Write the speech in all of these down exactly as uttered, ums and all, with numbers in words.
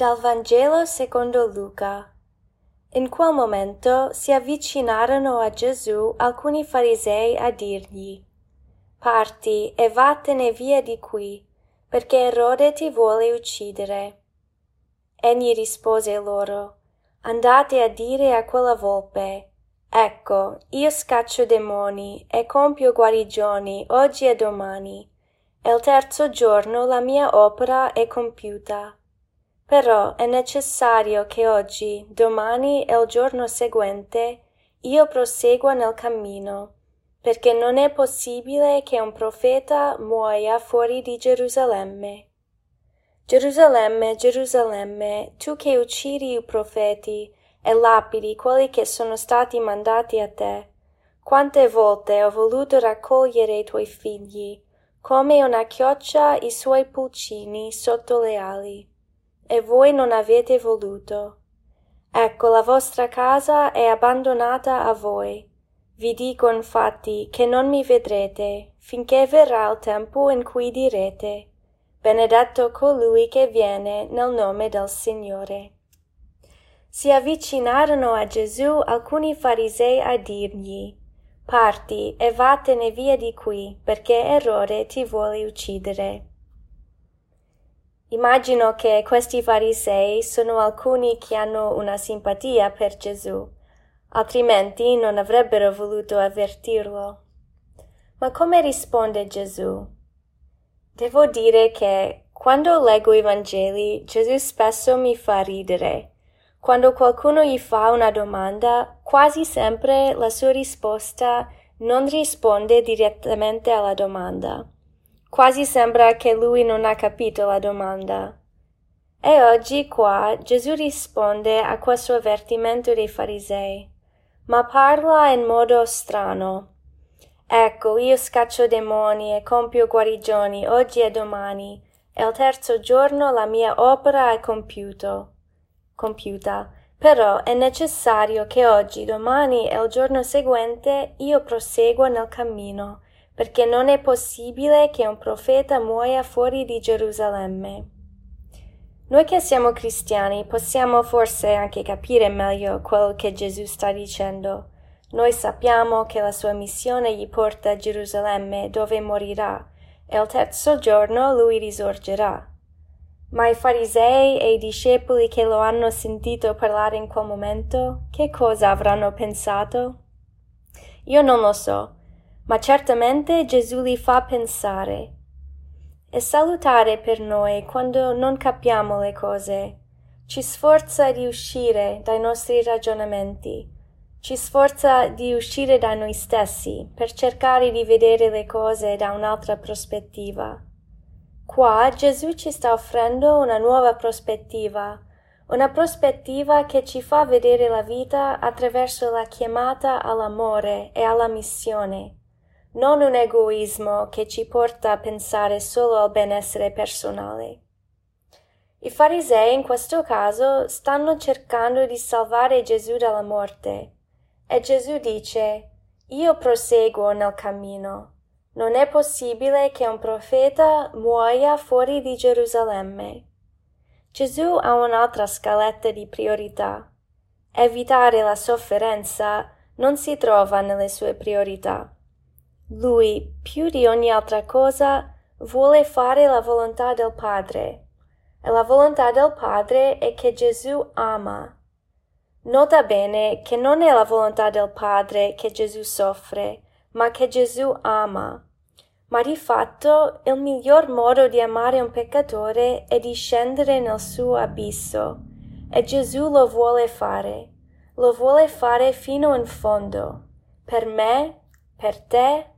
Dal Vangelo secondo Luca. In quel momento si avvicinarono a Gesù alcuni farisei a dirgli: «Parti e vattene via di qui, perché Erode ti vuole uccidere». Egli rispose loro: «Andate a dire a quella volpe: ecco, io scaccio demoni e compio guarigioni oggi e domani, e il terzo giorno la mia opera è compiuta. Però è necessario che oggi, domani e il giorno seguente io prosegua nel cammino, perché non è possibile che un profeta muoia fuori di Gerusalemme. Gerusalemme, Gerusalemme, tu che uccidi i profeti e lapidi quelli che sono stati mandati a te, quante volte ho voluto raccogliere i tuoi figli, come una chioccia i suoi pulcini sotto le ali. E voi non avete voluto. Ecco, la vostra casa è abbandonata a voi. Vi dico infatti che non mi vedrete, finché verrà il tempo in cui direte: benedetto colui che viene nel nome del Signore». Si avvicinarono a Gesù alcuni farisei a dirgli: «Parti e vattene via di qui, perché Erode ti vuole uccidere». Immagino che questi farisei sono alcuni che hanno una simpatia per Gesù, altrimenti non avrebbero voluto avvertirlo. Ma come risponde Gesù? Devo dire che quando leggo i Vangeli Gesù spesso mi fa ridere. Quando qualcuno gli fa una domanda, quasi sempre la sua risposta non risponde direttamente alla domanda. Quasi sembra che lui non ha capito la domanda. E oggi qua Gesù risponde a questo avvertimento dei farisei, ma parla in modo strano. Ecco, io scaccio demoni e compio guarigioni oggi e domani, e il terzo giorno la mia opera è compiuto, compiuta. Però è necessario che oggi, domani e il giorno seguente io prosegua nel cammino, perché non è possibile che un profeta muoia fuori di Gerusalemme. Noi che siamo cristiani possiamo forse anche capire meglio quello che Gesù sta dicendo. Noi sappiamo che la sua missione gli porta a Gerusalemme, dove morirà, e il terzo giorno lui risorgerà. Ma i farisei e i discepoli che lo hanno sentito parlare in quel momento, che cosa avranno pensato? Io non lo so. Ma certamente Gesù li fa pensare. È salutare per noi quando non capiamo le cose. Ci sforza di uscire dai nostri ragionamenti. Ci sforza di uscire da noi stessi per cercare di vedere le cose da un'altra prospettiva. Qua Gesù ci sta offrendo una nuova prospettiva, una prospettiva che ci fa vedere la vita attraverso la chiamata all'amore e alla missione. Non un egoismo che ci porta a pensare solo al benessere personale. I farisei in questo caso stanno cercando di salvare Gesù dalla morte, e Gesù dice: «Io proseguo nel cammino. Non è possibile che un profeta muoia fuori di Gerusalemme». Gesù ha un'altra scaletta di priorità. Evitare la sofferenza non si trova nelle sue priorità. Lui, più di ogni altra cosa, vuole fare la volontà del Padre, e la volontà del Padre è che Gesù ama. Nota bene che non è la volontà del Padre che Gesù soffre, ma che Gesù ama. Ma di fatto il miglior modo di amare un peccatore è di scendere nel suo abisso, e Gesù lo vuole fare, lo vuole fare fino in fondo, per me, per te,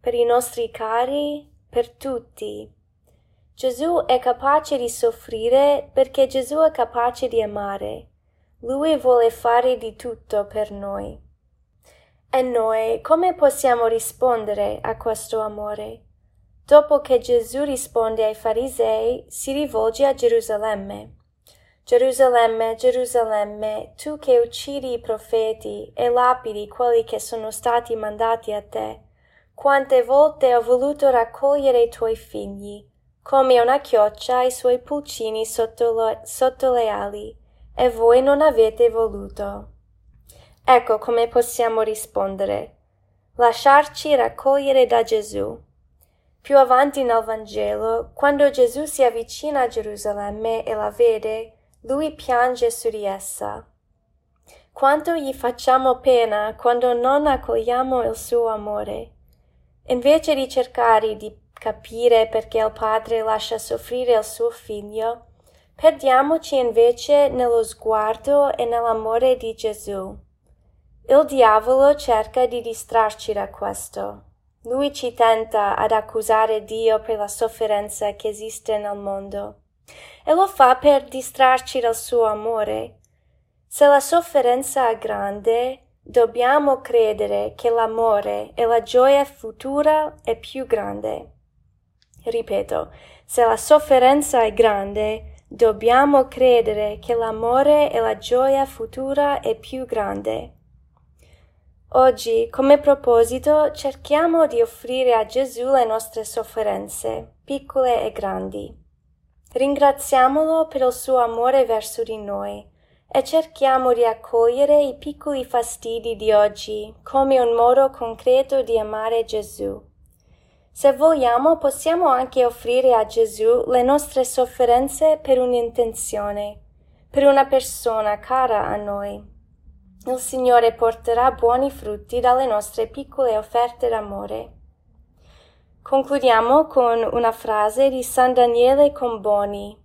per i nostri cari, per tutti. Gesù è capace di soffrire perché Gesù è capace di amare. Lui vuole fare di tutto per noi. E noi come possiamo rispondere a questo amore? Dopo che Gesù risponde ai farisei, si rivolge a Gerusalemme. Gerusalemme, Gerusalemme, tu che uccidi i profeti e lapidi quelli che sono stati mandati a te, quante volte ho voluto raccogliere i tuoi figli, come una chioccia i suoi pulcini sotto, lo, sotto le ali, e voi non avete voluto. Ecco come possiamo rispondere. Lasciarci raccogliere da Gesù. Più avanti nel Vangelo, quando Gesù si avvicina a Gerusalemme e la vede, lui piange su di essa. Quanto gli facciamo pena quando non accogliamo il suo amore. Invece di cercare di capire perché il Padre lascia soffrire il suo Figlio, perdiamoci invece nello sguardo e nell'amore di Gesù. Il diavolo cerca di distrarci da questo. Lui ci tenta ad accusare Dio per la sofferenza che esiste nel mondo, e lo fa per distrarci dal suo amore. Se la sofferenza è grande, dobbiamo credere che l'amore e la gioia futura è più grande. Ripeto, se la sofferenza è grande, dobbiamo credere che l'amore e la gioia futura è più grande. Oggi, come proposito, cerchiamo di offrire a Gesù le nostre sofferenze, piccole e grandi. Ringraziamolo per il suo amore verso di noi e cerchiamo di accogliere i piccoli fastidi di oggi come un modo concreto di amare Gesù. Se vogliamo, possiamo anche offrire a Gesù le nostre sofferenze per un'intenzione, per una persona cara a noi. Il Signore porterà buoni frutti dalle nostre piccole offerte d'amore. Concludiamo con una frase di San Daniele Comboni.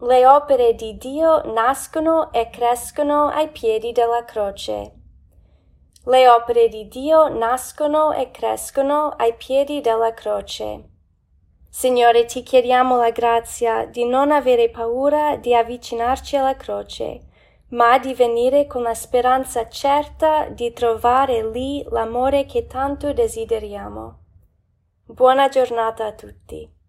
Le opere di Dio nascono e crescono ai piedi della croce. Le opere di Dio nascono e crescono ai piedi della croce. Signore, ti chiediamo la grazia di non avere paura di avvicinarci alla croce, ma di venire con la speranza certa di trovare lì l'amore che tanto desideriamo. Buona giornata a tutti.